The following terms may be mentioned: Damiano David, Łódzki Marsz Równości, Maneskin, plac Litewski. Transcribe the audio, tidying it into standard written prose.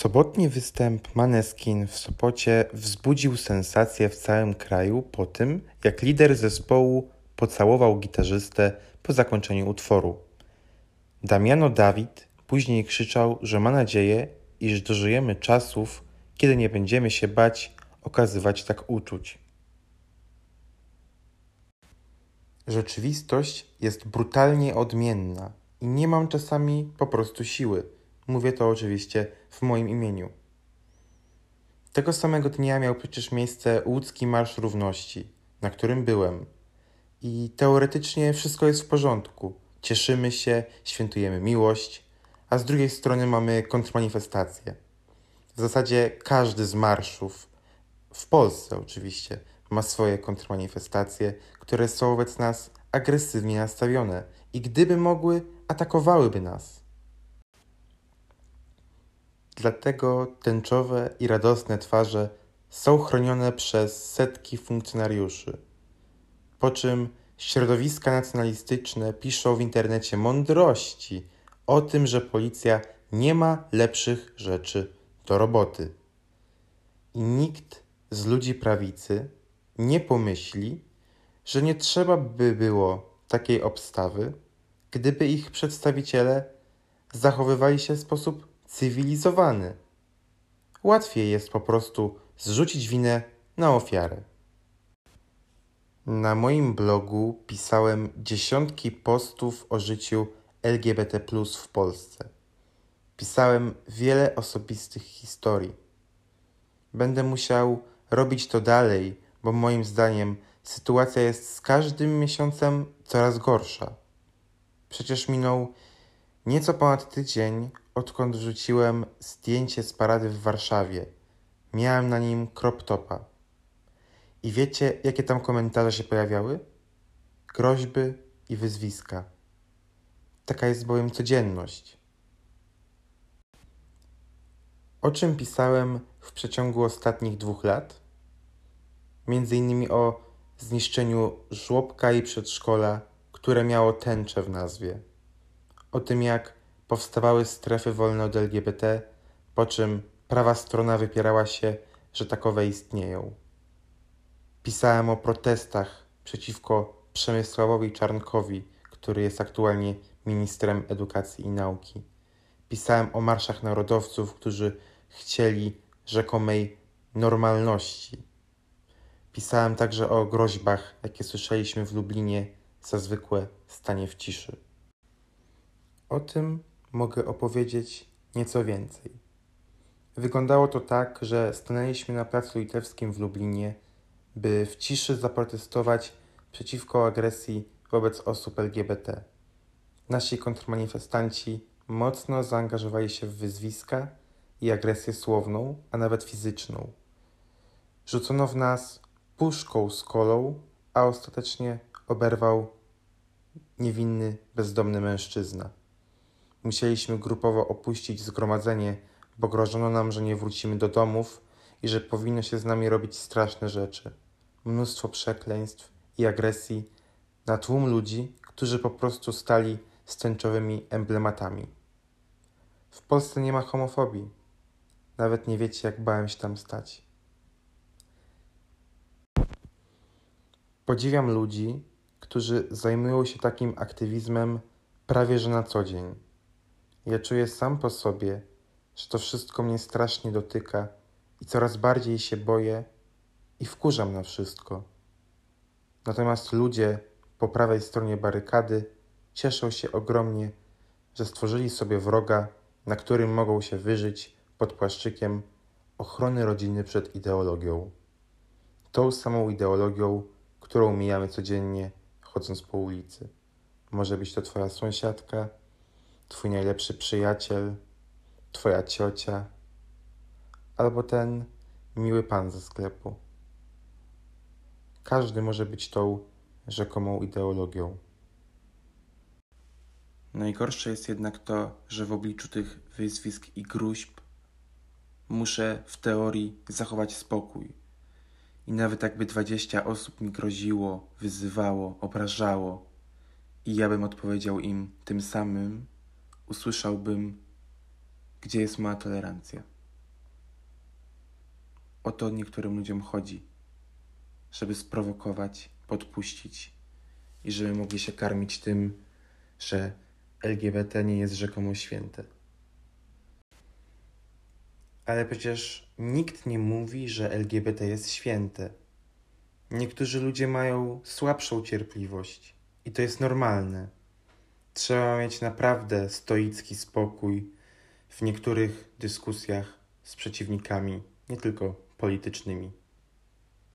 Sobotni występ Maneskin w Sopocie wzbudził sensację w całym kraju po tym, jak lider zespołu pocałował gitarzystę po zakończeniu utworu. Damiano David później krzyczał, że ma nadzieję, iż dożyjemy czasów, kiedy nie będziemy się bać okazywać tak uczuć. Rzeczywistość jest brutalnie odmienna i nie mam czasami po prostu siły. Mówię to oczywiście w moim imieniu. Tego samego dnia miał przecież miejsce Łódzki Marsz Równości, na którym byłem. I teoretycznie wszystko jest w porządku. Cieszymy się, świętujemy miłość, a z drugiej strony mamy kontrmanifestację. W zasadzie każdy z marszów, w Polsce oczywiście, ma swoje kontrmanifestacje, które są wobec nas agresywnie nastawione i gdyby mogły, atakowałyby nas. Dlatego tęczowe i radosne twarze są chronione przez setki funkcjonariuszy. Po czym środowiska nacjonalistyczne piszą w internecie mądrości o tym, że policja nie ma lepszych rzeczy do roboty. I nikt z ludzi prawicy nie pomyśli, że nie trzeba by było takiej obstawy, gdyby ich przedstawiciele zachowywali się w sposób cywilizowany. Łatwiej jest po prostu zrzucić winę na ofiarę. Na moim blogu pisałem dziesiątki postów o życiu LGBT+ w Polsce. Pisałem wiele osobistych historii. Będę musiał robić to dalej, bo moim zdaniem sytuacja jest z każdym miesiącem coraz gorsza. Przecież minął nieco ponad tydzień, odkąd wrzuciłem zdjęcie z parady w Warszawie. Miałem na nim crop topa. I wiecie, jakie tam komentarze się pojawiały? Groźby i wyzwiska. Taka jest bowiem codzienność. O czym pisałem w przeciągu ostatnich 2 lat? Między innymi o zniszczeniu żłobka i przedszkola, które miało tęczę w nazwie. O tym, jak powstawały strefy wolne od LGBT, po czym prawa strona wypierała się, że takowe istnieją. Pisałem o protestach przeciwko Przemysławowi Czarnkowi, który jest aktualnie ministrem edukacji i nauki. Pisałem o marszach narodowców, którzy chcieli rzekomej normalności. Pisałem także o groźbach, jakie słyszeliśmy w Lublinie za zwykłe stanie w ciszy. O tym mogę opowiedzieć nieco więcej. Wyglądało to tak, że stanęliśmy na placu Litewskim w Lublinie, by w ciszy zaprotestować przeciwko agresji wobec osób LGBT. Nasi kontrmanifestanci mocno zaangażowali się w wyzwiska i agresję słowną, a nawet fizyczną. Rzucono w nas puszką z kolą, a ostatecznie oberwał niewinny, bezdomny mężczyzna. Musieliśmy grupowo opuścić zgromadzenie, bo grożono nam, że nie wrócimy do domów i że powinno się z nami robić straszne rzeczy. Mnóstwo przekleństw i agresji na tłum ludzi, którzy po prostu stali z tęczowymi emblematami. W Polsce nie ma homofobii. Nawet nie wiecie, jak bałem się tam stać. Podziwiam ludzi, którzy zajmują się takim aktywizmem prawie że na co dzień. Ja czuję sam po sobie, że to wszystko mnie strasznie dotyka i coraz bardziej się boję i wkurzam na wszystko. Natomiast ludzie po prawej stronie barykady cieszą się ogromnie, że stworzyli sobie wroga, na którym mogą się wyżyć pod płaszczykiem ochrony rodziny przed ideologią. Tą samą ideologią, którą mijamy codziennie, chodząc po ulicy. Może być to twoja sąsiadka, twój najlepszy przyjaciel, twoja ciocia, albo ten miły pan ze sklepu. Każdy może być tą rzekomą ideologią. Najgorsze jest jednak to, że w obliczu tych wyzwisk i gruźb muszę w teorii zachować spokój. I nawet jakby 20 osób mi groziło, wyzywało, obrażało i ja bym odpowiedział im tym samym, usłyszałbym, gdzie jest moja tolerancja. O to niektórym ludziom chodzi, żeby sprowokować, podpuścić i żeby mogli się karmić tym, że LGBT nie jest rzekomo święte. Ale przecież nikt nie mówi, że LGBT jest święte. Niektórzy ludzie mają słabszą cierpliwość i to jest normalne. Trzeba mieć naprawdę stoicki spokój w niektórych dyskusjach z przeciwnikami, nie tylko politycznymi.